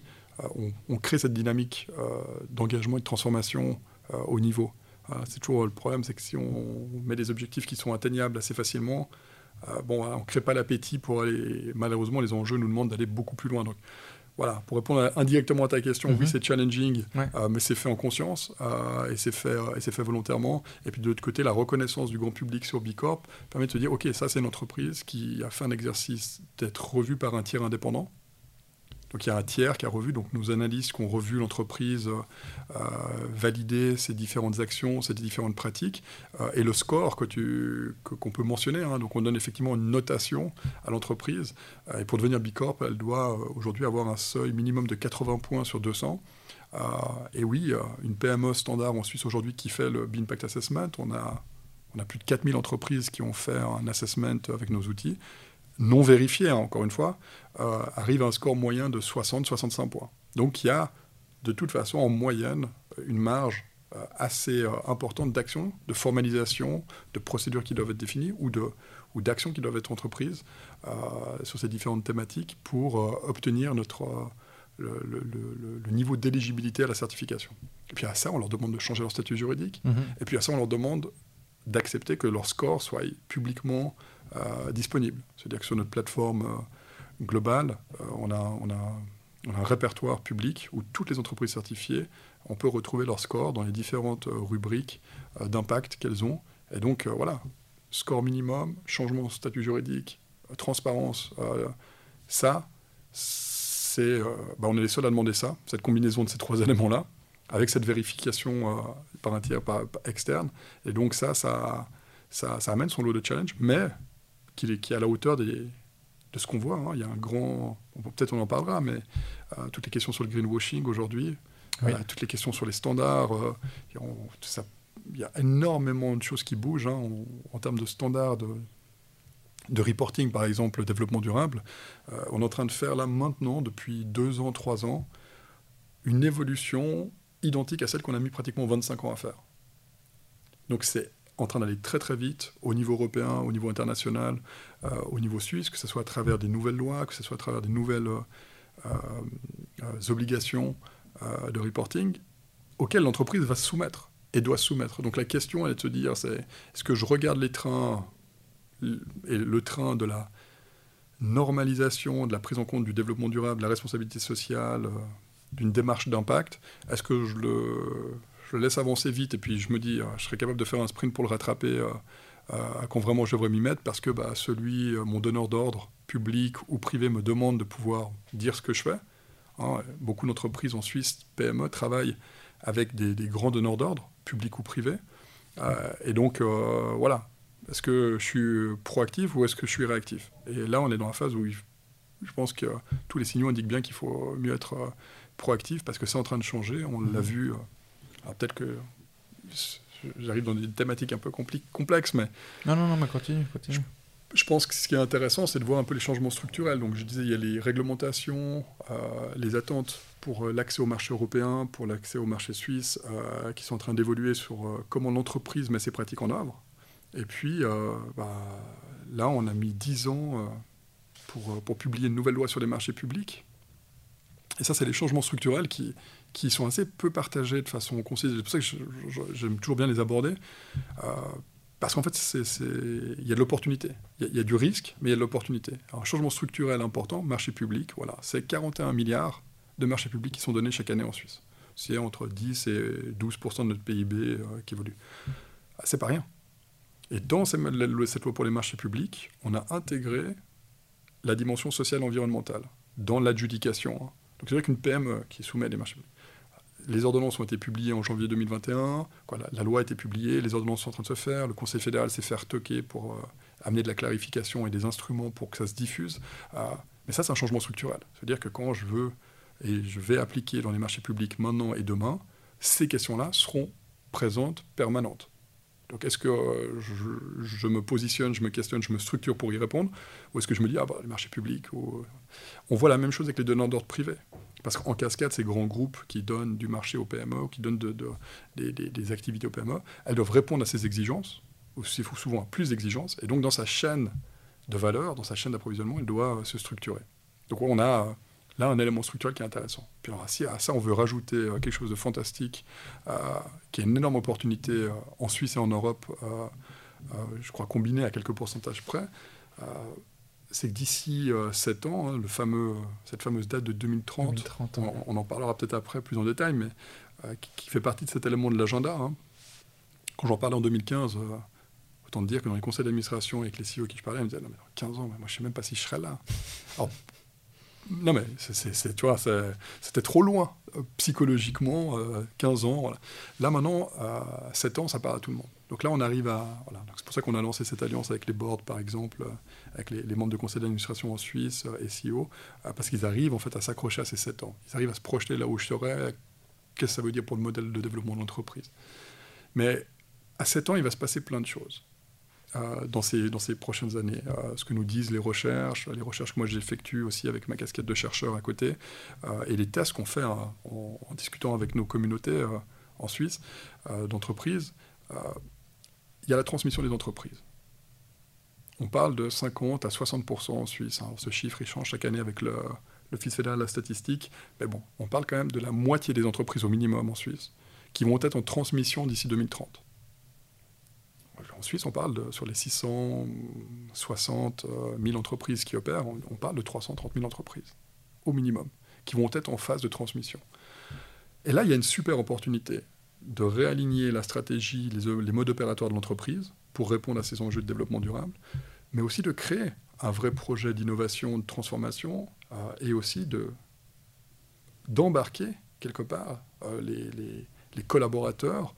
on crée cette dynamique d'engagement et de transformation au niveau. C'est toujours le problème, c'est que si on met des objectifs qui sont atteignables assez facilement, on ne crée pas l'appétit pour aller... Malheureusement, les enjeux nous demandent d'aller beaucoup plus loin. Donc, voilà, pour répondre indirectement à ta question, oui, c'est challenging, ouais. Mais c'est fait en conscience et c'est fait volontairement. Et puis de l'autre côté, la reconnaissance du grand public sur B Corp permet de se dire « Ok, ça, c'est une entreprise qui a fait un exercice d'être revue par un tiers indépendant. » Donc il y a un tiers qui a revu, donc nos analystes qui ont revu l'entreprise, validé ses différentes actions, ses différentes pratiques, et le score qu'on peut mentionner. Hein, donc on donne effectivement une notation à l'entreprise. Et pour devenir B Corp, elle doit aujourd'hui avoir un seuil minimum de 80 points sur 200. Et oui, une PME standard en Suisse aujourd'hui qui fait le B Impact Assessment, on a plus de 4000 entreprises qui ont fait un assessment avec nos outils. Non vérifié, hein, encore une fois, arrive à un score moyen de 60-65 points. Donc il y a, de toute façon, en moyenne, une marge assez importante d'action, de formalisation, de procédures qui doivent être définies ou d'actions qui doivent être entreprises sur ces différentes thématiques pour obtenir le niveau d'éligibilité à la certification. Et puis à ça, on leur demande de changer leur statut juridique. Et puis à ça, on leur demande d'accepter que leur score soit publiquement... disponible. C'est-à-dire que sur notre plateforme globale, on a un répertoire public où toutes les entreprises certifiées, on peut retrouver leur score dans les différentes rubriques d'impact qu'elles ont. Et donc, voilà, score minimum, changement de statut juridique, transparence, ça, c'est... on est les seuls à demander ça, cette combinaison de ces trois éléments-là, avec cette vérification par un tiers externe. Et donc ça amène son lot de challenges, mais... qui est à la hauteur de ce qu'on voit. Hein. Il y a un grand... Peut-être on en parlera, mais toutes les questions sur le greenwashing aujourd'hui, oui. Toutes les questions sur les standards, il y a énormément de choses qui bougent hein, en termes de standards, de reporting, par exemple, le développement durable. On est en train de faire là maintenant, depuis 2 ans, 3 ans, une évolution identique à celle qu'on a mis pratiquement 25 ans à faire. Donc c'est en train d'aller très très vite au niveau européen, au niveau international, au niveau suisse, que ce soit à travers des nouvelles lois, que ce soit à travers des nouvelles obligations de reporting auxquelles l'entreprise va se soumettre et doit se soumettre. Donc la question elle est de se dire, est-ce que je regarde les trains et le train de la normalisation, de la prise en compte du développement durable, de la responsabilité sociale, d'une démarche d'impact, est-ce que je le laisse avancer vite et puis je me dis je serais capable de faire un sprint pour le rattraper quand vraiment je devrais m'y mettre parce que bah, mon donneur d'ordre public ou privé me demande de pouvoir dire ce que je fais. Hein, beaucoup d'entreprises en Suisse, PME, travaillent avec des grands donneurs d'ordre, publics ou privés. Et donc, voilà. Est-ce que je suis proactif ou est-ce que je suis réactif? Et là, on est dans la phase où je pense que tous les signaux indiquent bien qu'il faut mieux être proactif parce que c'est en train de changer. On l'a vu. Alors peut-être que j'arrive dans des thématiques un peu complexes, mais... Non, mais continue. Je pense que ce qui est intéressant, c'est de voir un peu les changements structurels. Donc je disais, il y a les réglementations, les attentes pour l'accès au marché européen, pour l'accès au marché suisse, qui sont en train d'évoluer sur comment l'entreprise met ses pratiques en œuvre. Et puis, là, on a mis 10 ans pour publier une nouvelle loi sur les marchés publics. Et ça, c'est les changements structurels qui sont assez peu partagés de façon concise. C'est pour ça que j'aime toujours bien les aborder. Parce qu'en fait, il y a de l'opportunité. Il y a du risque, mais il y a de l'opportunité. Un changement structurel important, marché public, voilà. C'est 41 milliards de marchés publics qui sont donnés chaque année en Suisse. C'est entre 10 et 12% de notre PIB qui évolue. C'est pas rien. Et dans cette loi pour les marchés publics, on a intégré la dimension sociale et environnementale dans l'adjudication. Donc c'est vrai qu'une PME qui soumet les marchés publics. Les ordonnances ont été publiées en janvier 2021, la loi a été publiée, les ordonnances sont en train de se faire, le Conseil fédéral s'est fait retoquer pour amener de la clarification et des instruments pour que ça se diffuse. Mais ça, c'est un changement structurel. C'est-à-dire que quand je veux et je vais appliquer dans les marchés publics maintenant et demain, ces questions-là seront présentes, permanentes. Donc est-ce que je me positionne, je me questionne, je me structure pour y répondre? Ou est-ce que je me dis, les marchés publics ou... On voit la même chose avec les donneurs d'ordre privés. Parce qu'en cascade, ces grands groupes qui donnent du marché aux PME, qui donnent des activités aux PME, elles doivent répondre à ces exigences, ou souvent à plus d'exigences. Et donc dans sa chaîne de valeur, dans sa chaîne d'approvisionnement, elle doit se structurer. Donc on a là un élément structurel qui est intéressant. Puis alors, si à ça on veut rajouter quelque chose de fantastique, qui est une énorme opportunité en Suisse et en Europe, je crois combinée à quelques pourcentages près, c'est que d'ici 7 ans, hein, cette fameuse date de 2030, ouais. On en parlera peut-être après plus en détail, mais qui fait partie de cet élément de l'agenda. Hein. Quand j'en parlais en 2015, autant dire que dans les conseils d'administration avec les CEO qui je parlais, ils me disaient « Non mais dans 15 ans, moi, je ne sais même pas si je serai là. » Alors, non, mais tu vois, c'était trop loin, psychologiquement, 15 ans. Voilà. Là, maintenant, 7 ans, ça parle à tout le monde. Donc là, on arrive à... Voilà. C'est pour ça qu'on a lancé cette alliance avec les boards, par exemple, avec les membres de conseil d'administration en Suisse, SEO, parce qu'ils arrivent, en fait, à s'accrocher à ces 7 ans. Ils arrivent à se projeter là où je serais, qu'est-ce que ça veut dire pour le modèle de développement de l'entreprise. Mais à 7 ans, il va se passer plein de choses. Dans ces prochaines années. Ce que nous disent les recherches que moi j'effectue aussi avec ma casquette de chercheur à côté, et les tests qu'on fait en discutant avec nos communautés en Suisse d'entreprises, il y a la transmission des entreprises. On parle de 50 à 60% en Suisse. Hein. Ce chiffre, il change chaque année avec l'Office fédéral de la statistique. Mais bon, on parle quand même de la moitié des entreprises au minimum en Suisse qui vont être en transmission d'ici 2030. En Suisse, on parle sur les 660 000 entreprises qui opèrent, on parle de 330 000 entreprises, au minimum, qui vont être en phase de transmission. Et là, il y a une super opportunité de réaligner la stratégie, les modes opératoires de l'entreprise pour répondre à ces enjeux de développement durable, mais aussi de créer un vrai projet d'innovation, de transformation, et aussi d'embarquer, quelque part, les collaborateurs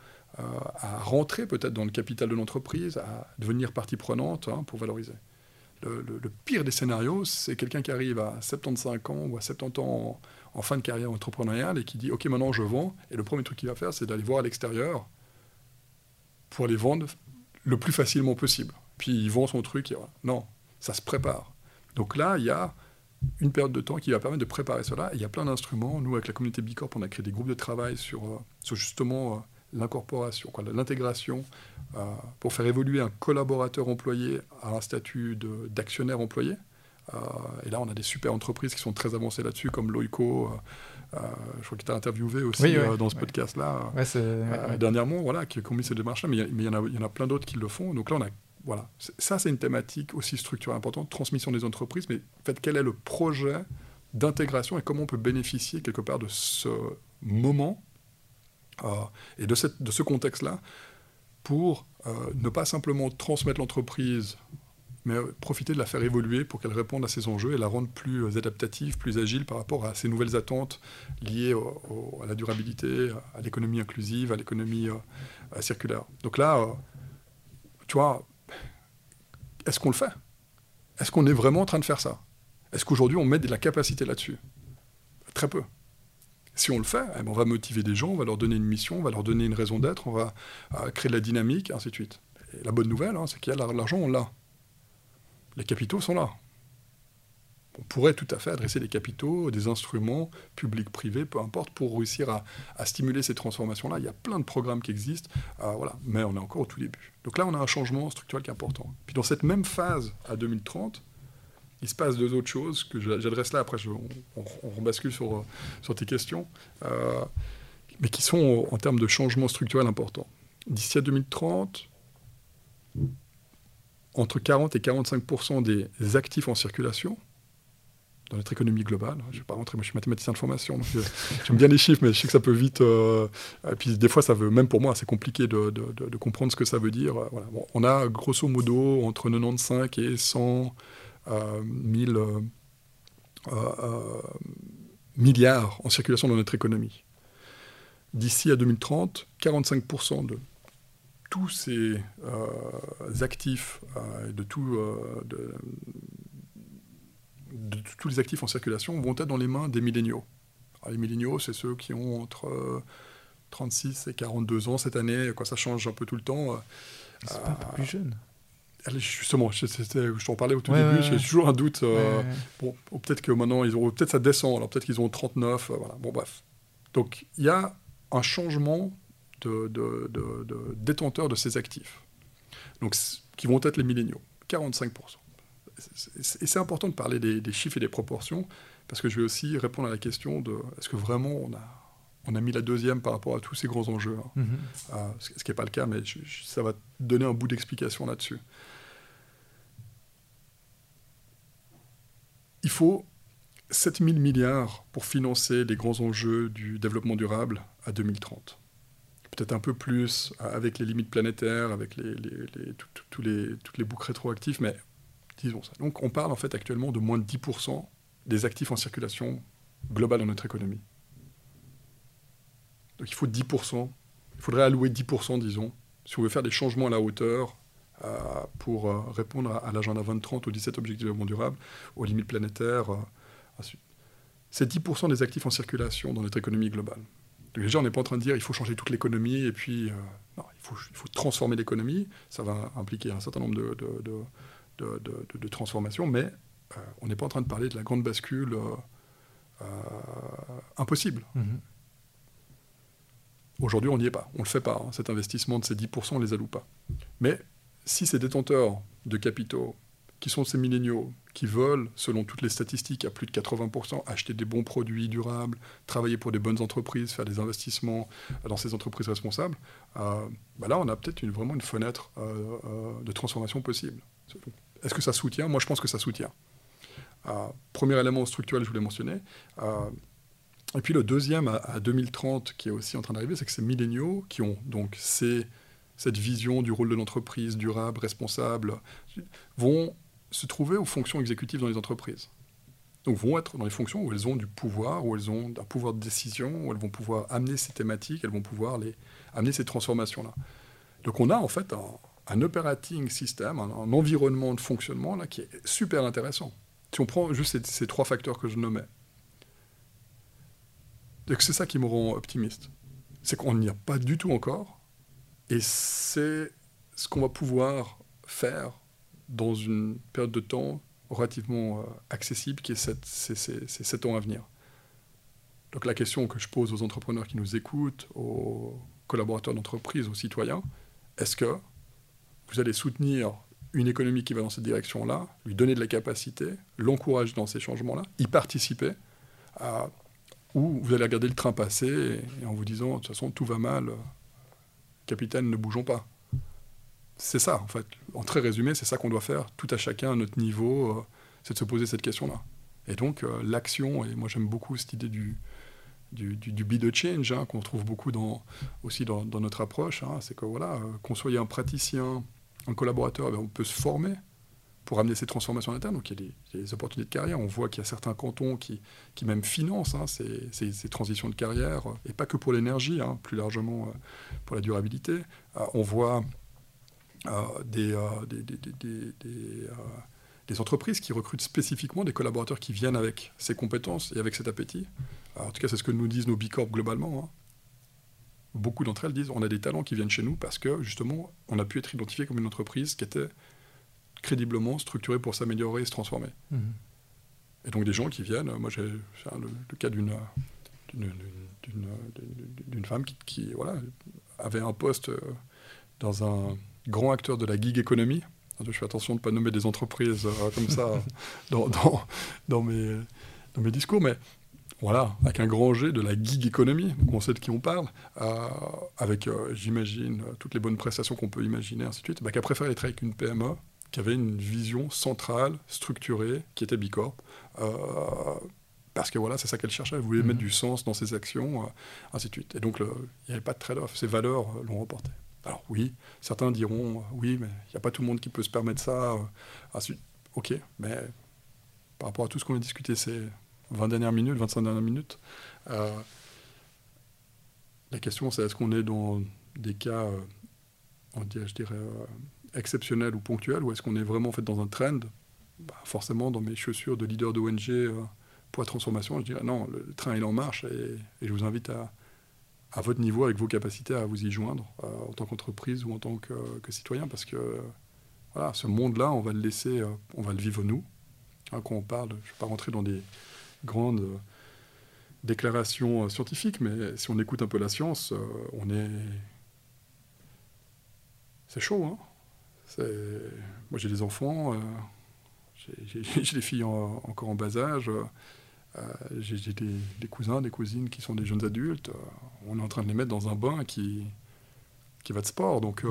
à rentrer peut-être dans le capital de l'entreprise, à devenir partie prenante hein, pour valoriser. Le pire des scénarios, c'est quelqu'un qui arrive à 75 ans ou à 70 ans en fin de carrière entrepreneuriale et qui dit « Ok, maintenant je vends ». Et le premier truc qu'il va faire, c'est d'aller voir à l'extérieur pour aller vendre le plus facilement possible. Puis il vend son truc. Et voilà. Non, ça se prépare. Donc là, il y a une période de temps qui va permettre de préparer cela. Et il y a plein d'instruments. Nous, avec la communauté B Corp, on a créé des groupes de travail sur justement l'incorporation, l'intégration, pour faire évoluer un collaborateur employé à un statut d'actionnaire employé. Et là, on a des super entreprises qui sont très avancées là-dessus, comme Loïco. Je crois que tu as interviewé aussi dans ce podcast-là dernièrement, qui ont mis ces démarches-là. Mais il y en a plein d'autres qui le font. Donc là, on a ça, c'est une thématique aussi structurelle importante, transmission des entreprises. Mais en fait, quel est le projet d'intégration et comment on peut bénéficier quelque part de ce moment et de ce contexte-là pour ne pas simplement transmettre l'entreprise, mais profiter de la faire évoluer pour qu'elle réponde à ses enjeux et la rendre plus adaptative, plus agile par rapport à ses nouvelles attentes liées à la durabilité, à l'économie inclusive, à l'économie circulaire. Donc là, tu vois, est-ce qu'on le fait? Est-ce qu'on est vraiment en train de faire ça? Est-ce qu'aujourd'hui, on met de la capacité là-dessus? Très peu. Si on le fait, on va motiver des gens, on va leur donner une mission, on va leur donner une raison d'être, on va créer de la dynamique, ainsi de suite. Et la bonne nouvelle, c'est qu'il y a l'argent, on l'a. Les capitaux sont là. On pourrait tout à fait adresser des capitaux, des instruments, publics, privés, peu importe, pour réussir à stimuler ces transformations-là. Il y a plein de programmes qui existent, mais on est encore au tout début. Donc là, on a un changement structurel qui est important. Puis dans cette même phase, à 2030, il se passe deux autres choses que j'adresse là. Après, on bascule sur tes questions, mais qui sont en termes de changement structurel important. D'ici à 2030, entre 40 et 45% des actifs en circulation dans notre économie globale. Je ne vais pas rentrer, moi je suis mathématicien de formation, donc j'aime bien les chiffres, mais je sais que ça peut vite... et puis des fois, ça veut, même pour moi, c'est compliqué de comprendre ce que ça veut dire. Voilà. Bon, on a grosso modo entre 95 et 100 000 milliards en circulation dans notre économie. D'ici à 2030, 45% de tous ces actifs, de tous les actifs en circulation vont être dans les mains des milléniaux. Alors, les milléniaux, c'est ceux qui ont entre 36 et 42 ans cette année. Quoi, ça change un peu tout le temps. Ils sont pas un peu plus jeunes. Justement, je t'en parlais au tout début, j'ai toujours un doute. Bon, peut-être que maintenant, peut-être ça descend. Alors peut-être qu'ils ont 39. Bon, bref. Donc, il y a un changement de détenteurs de ces actifs. Donc, qui vont être les milléniaux. 45%. Et c'est important de parler des chiffres et des proportions, parce que je vais aussi répondre à la question de est-ce que vraiment on a mis la deuxième par rapport à tous ces grands enjeux, ce qui n'est pas le cas, mais ça va donner un bout d'explication là-dessus. Il faut 7 000 milliards pour financer les grands enjeux du développement durable à 2030. Peut-être un peu plus avec les limites planétaires, avec toutes les boucles rétroactives, mais... disons ça. Donc on parle en fait actuellement de moins de 10% des actifs en circulation globale dans notre économie. Donc il faut 10%, il faudrait allouer 10%, disons, si on veut faire des changements à la hauteur pour répondre à l'agenda 2030, aux 17 objectifs de développement durable, aux limites planétaires. C'est 10% des actifs en circulation dans notre économie globale. Donc déjà, on n'est pas en train de dire il faut changer toute l'économie et puis non, il faut transformer l'économie. Ça va impliquer un certain nombre de transformation, mais on n'est pas en train de parler de la grande bascule impossible. Aujourd'hui, on n'y est pas. On ne le fait pas. Cet investissement de ces 10%, on ne les alloue pas. Mais si ces détenteurs de capitaux, qui sont ces milléniaux, qui veulent, selon toutes les statistiques, à plus de 80%, acheter des bons produits durables, travailler pour des bonnes entreprises, faire des investissements dans ces entreprises responsables, là, on a peut-être vraiment une fenêtre de transformation possible. Est-ce que ça soutient? Moi, je pense que ça soutient. Premier élément structurel, je voulais mentionner. Et puis le deuxième, à 2030, qui est aussi en train d'arriver, c'est que ces milléniaux qui ont donc cette vision du rôle de l'entreprise durable, responsable, vont se trouver aux fonctions exécutives dans les entreprises. Donc vont être dans les fonctions où elles ont du pouvoir, où elles ont un pouvoir de décision, où elles vont pouvoir amener ces thématiques, elles vont pouvoir amener ces transformations-là. Donc on a en fait un operating system, un environnement de fonctionnement là, qui est super intéressant. Si on prend juste ces trois facteurs que je nommais, c'est ça qui me rend optimiste. C'est qu'on n'y a pas du tout encore, et c'est ce qu'on va pouvoir faire dans une période de temps relativement accessible qui est ces 7 ans à venir. Donc la question que je pose aux entrepreneurs qui nous écoutent, aux collaborateurs d'entreprise, aux citoyens, est-ce que vous allez soutenir une économie qui va dans cette direction-là, lui donner de la capacité, l'encourager dans ces changements-là, y participer, ou vous allez regarder le train passer et en vous disant, de toute façon, tout va mal, capitaine, ne bougeons pas. C'est ça, en fait. En très résumé, c'est ça qu'on doit faire, tout à chacun à notre niveau, c'est de se poser cette question-là. Et donc, l'action, et moi j'aime beaucoup cette idée du be the change, hein, qu'on trouve beaucoup aussi dans notre approche, hein, c'est que voilà, qu'on soit un praticien, un collaborateur, on peut se former pour amener ces transformations en interne. Donc il y a des opportunités de carrière. On voit qu'il y a certains cantons qui même financent hein, ces transitions de carrière, et pas que pour l'énergie, hein, plus largement pour la durabilité. On voit des entreprises qui recrutent spécifiquement des collaborateurs qui viennent avec ces compétences et avec cet appétit. Alors, en tout cas, c'est ce que nous disent nos B Corp globalement. Hein. Beaucoup d'entre elles disent on a des talents qui viennent chez nous parce que, justement, on a pu être identifié comme une entreprise qui était crédiblement structurée pour s'améliorer et se transformer. Mmh. Et donc, des gens qui viennent... Moi, j'ai le cas d'une femme qui voilà, avait un poste dans un grand acteur de la gig economy. Je fais attention de ne pas nommer des entreprises comme ça dans mes discours, mais voilà, avec un grand G de la gig économie, on sait de qui on parle, avec, j'imagine, toutes les bonnes prestations qu'on peut imaginer, ainsi de suite, bah, qui a préféré être avec une PME, qui avait une vision centrale, structurée, qui était B Corp, parce que voilà, c'est ça qu'elle cherchait, elle voulait mettre du sens dans ses actions, ainsi de suite. Et donc, il n'y avait pas de trade-off, ces valeurs l'ont remporté. Alors oui, certains diront, oui, mais il n'y a pas tout le monde qui peut se permettre ça. Ok, mais par rapport à tout ce qu'on a discuté ces 20 dernières minutes, 25 dernières minutes, la question c'est est-ce qu'on est dans des cas, exceptionnels ou ponctuels, ou est-ce qu'on est vraiment en fait dans un trend? Bah, forcément, dans mes chaussures de leader d'ONG pour la transformation, je dirais non, le train il en marche, et je vous invite à votre niveau, avec vos capacités à vous y joindre en tant qu'entreprise ou en tant que citoyen, parce que voilà, ce monde-là, on va le laisser, on va le vivre nous. Hein, quand on parle, je ne vais pas rentrer dans des grandes déclarations scientifiques, mais si on écoute un peu la science, c'est chaud, hein. Moi, j'ai des enfants, j'ai des filles encore en bas âge. J'ai des cousins, des cousines qui sont des jeunes adultes. On est en train de les mettre dans un bain qui va de sport. Donc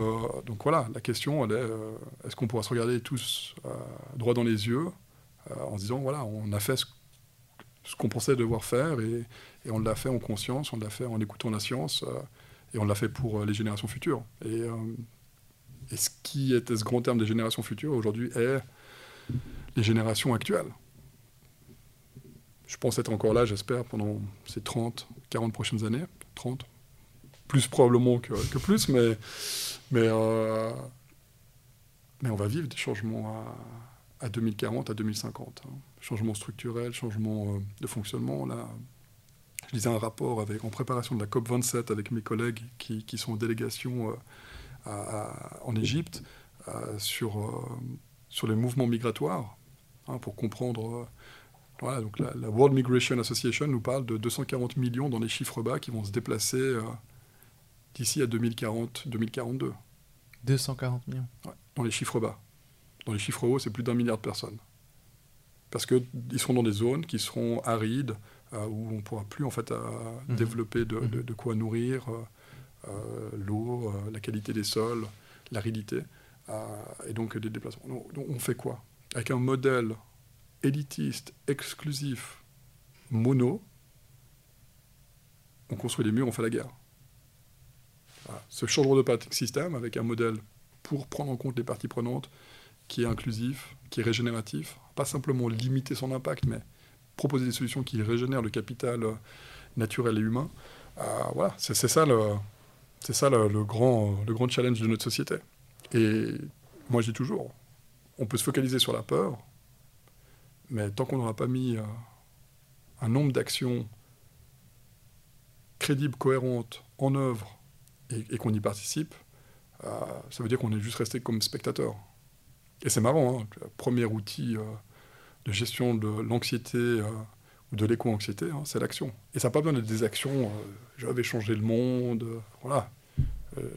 voilà, la question, elle est, est-ce qu'on pourra se regarder tous droit dans les yeux en se disant, voilà, on a fait ce qu'on pensait devoir faire et on l'a fait en conscience, on l'a fait en écoutant la science et on l'a fait pour les générations futures. Et ce qui était ce grand terme des générations futures aujourd'hui est les générations actuelles. Je pense être encore là, j'espère, pendant ces 30, 40 prochaines années. 30, plus probablement que plus, mais on va vivre des changements à 2040, à 2050. Hein. Changements structurels, changements de fonctionnement. Là, je lisais un rapport en préparation de la COP27 avec mes collègues qui sont en délégation en Égypte sur les mouvements migratoires, hein, pour comprendre... Voilà, donc la World Migration Association nous parle de 240 millions dans les chiffres bas qui vont se déplacer d'ici à 2040, 2042. 240 millions. Ouais, dans les chiffres bas. Dans les chiffres hauts, c'est plus d'1 milliard de personnes. Parce qu'ils seront dans des zones qui seront arides, où on ne pourra plus en fait, développer de quoi nourrir, l'eau, la qualité des sols, l'aridité, et donc des déplacements. Donc, on fait quoi? Avec un modèle élitiste, exclusif, mono, on construit des murs, on fait la guerre. Voilà. Ce changement de pratique système avec un modèle pour prendre en compte les parties prenantes, qui est inclusif, qui est régénératif, pas simplement limiter son impact, mais proposer des solutions qui régénèrent le capital naturel et humain. Voilà, c'est ça le grand challenge de notre société. Et moi, je dis toujours, on peut se focaliser sur la peur, mais tant qu'on n'aura pas mis un nombre d'actions crédibles, cohérentes, en œuvre, et qu'on y participe, ça veut dire qu'on est juste resté comme spectateur. Et c'est marrant, hein, le premier outil de gestion de l'anxiété ou de l'éco-anxiété, hein, c'est l'action. Et ça n'a pas besoin d'être des actions « je vais changer le monde », voilà.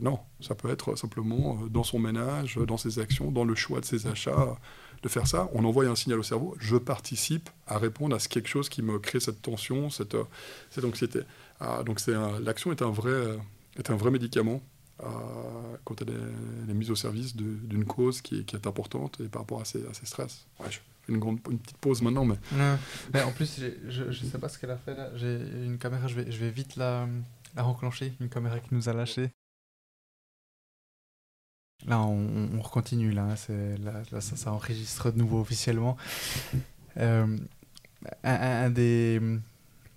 Non, ça peut être simplement dans son ménage, dans ses actions, dans le choix de ses achats, de faire ça. On envoie un signal au cerveau, je participe à répondre à quelque chose qui me crée cette tension, cette anxiété. Donc l'action est un vrai médicament quand elle est mise au service d'une cause qui est importante et par rapport à ses stress. Ouais, je fais une petite pause maintenant. Mais en plus, je ne sais pas ce qu'elle a fait là. J'ai une caméra, je vais vite la reclencher, une caméra qui nous a lâchés. Là, on continue, là ça enregistre de nouveau officiellement. Un des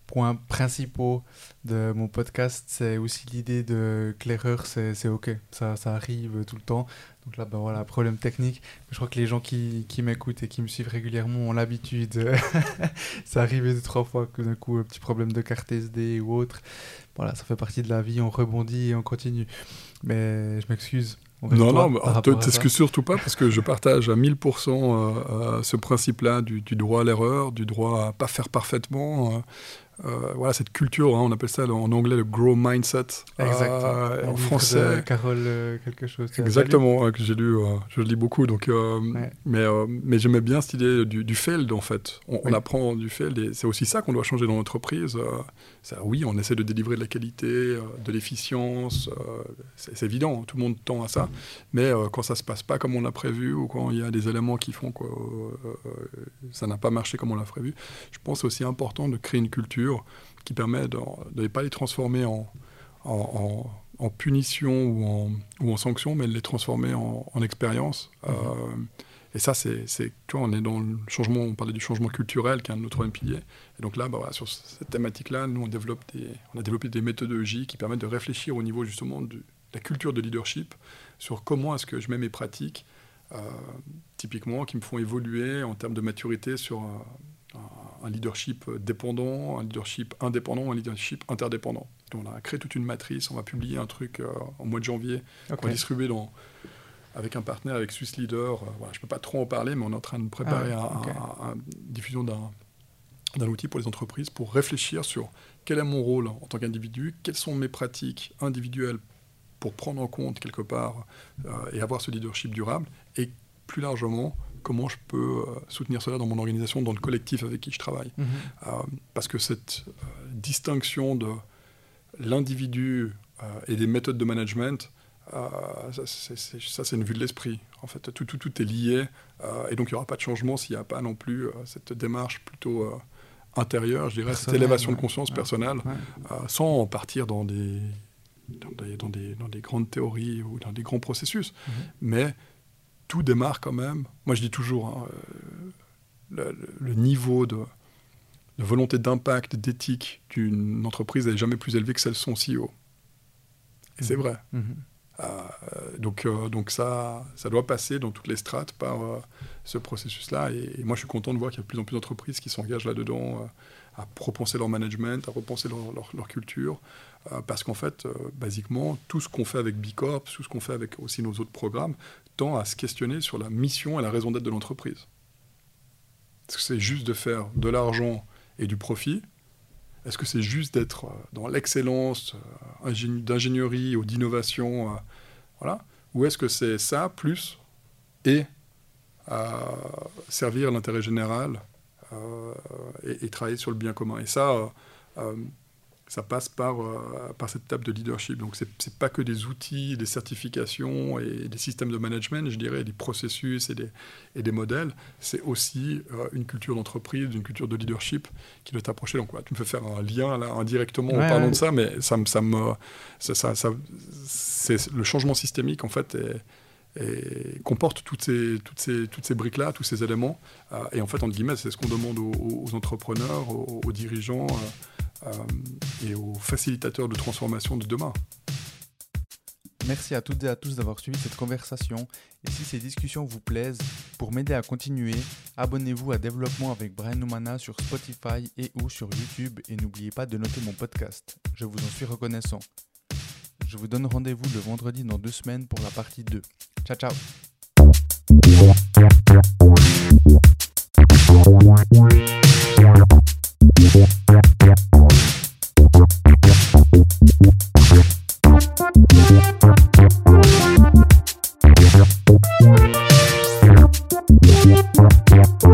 points principaux de mon podcast, c'est aussi l'idée de que l'erreur, c'est OK, ça arrive tout le temps. Donc là, ben voilà, problème technique. Je crois que les gens qui m'écoutent et qui me suivent régulièrement ont l'habitude. Ça arrive 2-3 fois que d'un coup, un petit problème de carte SD ou autre. Voilà, ça fait partie de la vie, on rebondit et on continue. Mais je m'excuse. Non, t'es-ce que surtout pas, parce que je partage à 1000% ce principe-là du droit à l'erreur, du droit à pas faire parfaitement. Voilà, cette culture, hein, on appelle ça en anglais le grow mindset. Exactement. En français. De Carole quelque chose. Exactement, que j'ai lu, je lis beaucoup. Donc, ouais. Mais j'aimais bien cette idée du fail, en fait. On apprend du fail et c'est aussi ça qu'on doit changer dans l'entreprise. Oui, on essaie de délivrer de la qualité, de l'efficience. C'est évident, tout le monde tend à ça. Mais quand ça ne se passe pas comme on l'a prévu ou quand il y a des éléments qui font que ça n'a pas marché comme on l'a prévu, je pense que c'est aussi important de créer une culture qui permet de ne pas les transformer en punition ou en sanction, mais de les transformer en expérience. Mm-hmm. Et ça, tu vois, on est dans le changement, on parlait du changement culturel, qui est un de nos 3e piliers. Et donc là, bah, voilà, sur cette thématique-là, nous, on a développé des méthodologies qui permettent de réfléchir au niveau justement de la culture de leadership, sur comment est-ce que je mets mes pratiques, typiquement, qui me font évoluer en termes de maturité sur un leadership dépendant, un leadership indépendant, un leadership interdépendant. Donc on a créé toute une matrice, on va publier un truc au mois de janvier, qu'on va distribuer avec un partenaire, avec Swiss Leader. Voilà, je ne peux pas trop en parler, mais on est en train de préparer une diffusion d'un outil pour les entreprises pour réfléchir sur quel est mon rôle en tant qu'individu, quelles sont mes pratiques individuelles pour prendre en compte quelque part et avoir ce leadership durable, et plus largement, comment je peux soutenir cela dans mon organisation, dans le collectif avec qui je travaille. Mmh. Parce que cette distinction de l'individu et des méthodes de management, ça c'est une vue de l'esprit. En fait, tout est lié. Et donc, il n'y aura pas de changement s'il n'y a pas non plus cette démarche plutôt intérieure, je dirais, personnel, cette élévation de conscience personnelle, sans partir dans des grandes théories ou dans des grands processus. Mmh. Mais tout démarre quand même. Moi, je dis toujours, hein, le niveau de volonté d'impact, d'éthique d'une entreprise n'est jamais plus élevé que celle de son CEO. Et c'est vrai. Mmh. Donc ça doit passer dans toutes les strates par ce processus-là. Et moi, je suis content de voir qu'il y a de plus en plus d'entreprises qui s'engagent là-dedans à repenser leur management, à repenser leur culture. Parce qu'en fait, basiquement, tout ce qu'on fait avec B Corp, tout ce qu'on fait avec aussi nos autres programmes, tend à se questionner sur la mission et la raison d'être de l'entreprise. Est-ce que c'est juste de faire de l'argent et du profit? Est-ce que c'est juste d'être dans l'excellence, d'ingénierie ou d'innovation, voilà? Ou est-ce que c'est ça plus et servir l'intérêt général et travailler sur le bien commun? Et ça, ça passe par cette étape de leadership. Donc, ce n'est pas que des outils, des certifications et des systèmes de management, je dirais, des processus et des modèles. C'est aussi une culture d'entreprise, une culture de leadership qui doit t'approcher. Donc, voilà, tu me fais faire un lien là, indirectement en parlant de ça, mais c'est le changement systémique, en fait, comporte toutes ces briques-là, tous ces éléments. Et en fait, entre guillemets, c'est ce qu'on demande aux entrepreneurs, aux dirigeants, et aux facilitateurs de transformation de demain. Merci à toutes et à tous d'avoir suivi cette conversation. Et si ces discussions vous plaisent, pour m'aider à continuer, abonnez-vous à Développement avec Brian Oumana sur Spotify et ou sur YouTube et n'oubliez pas de noter mon podcast. Je vous en suis reconnaissant. Je vous donne rendez-vous le vendredi dans 2 semaines pour la partie 2. Ciao, ciao!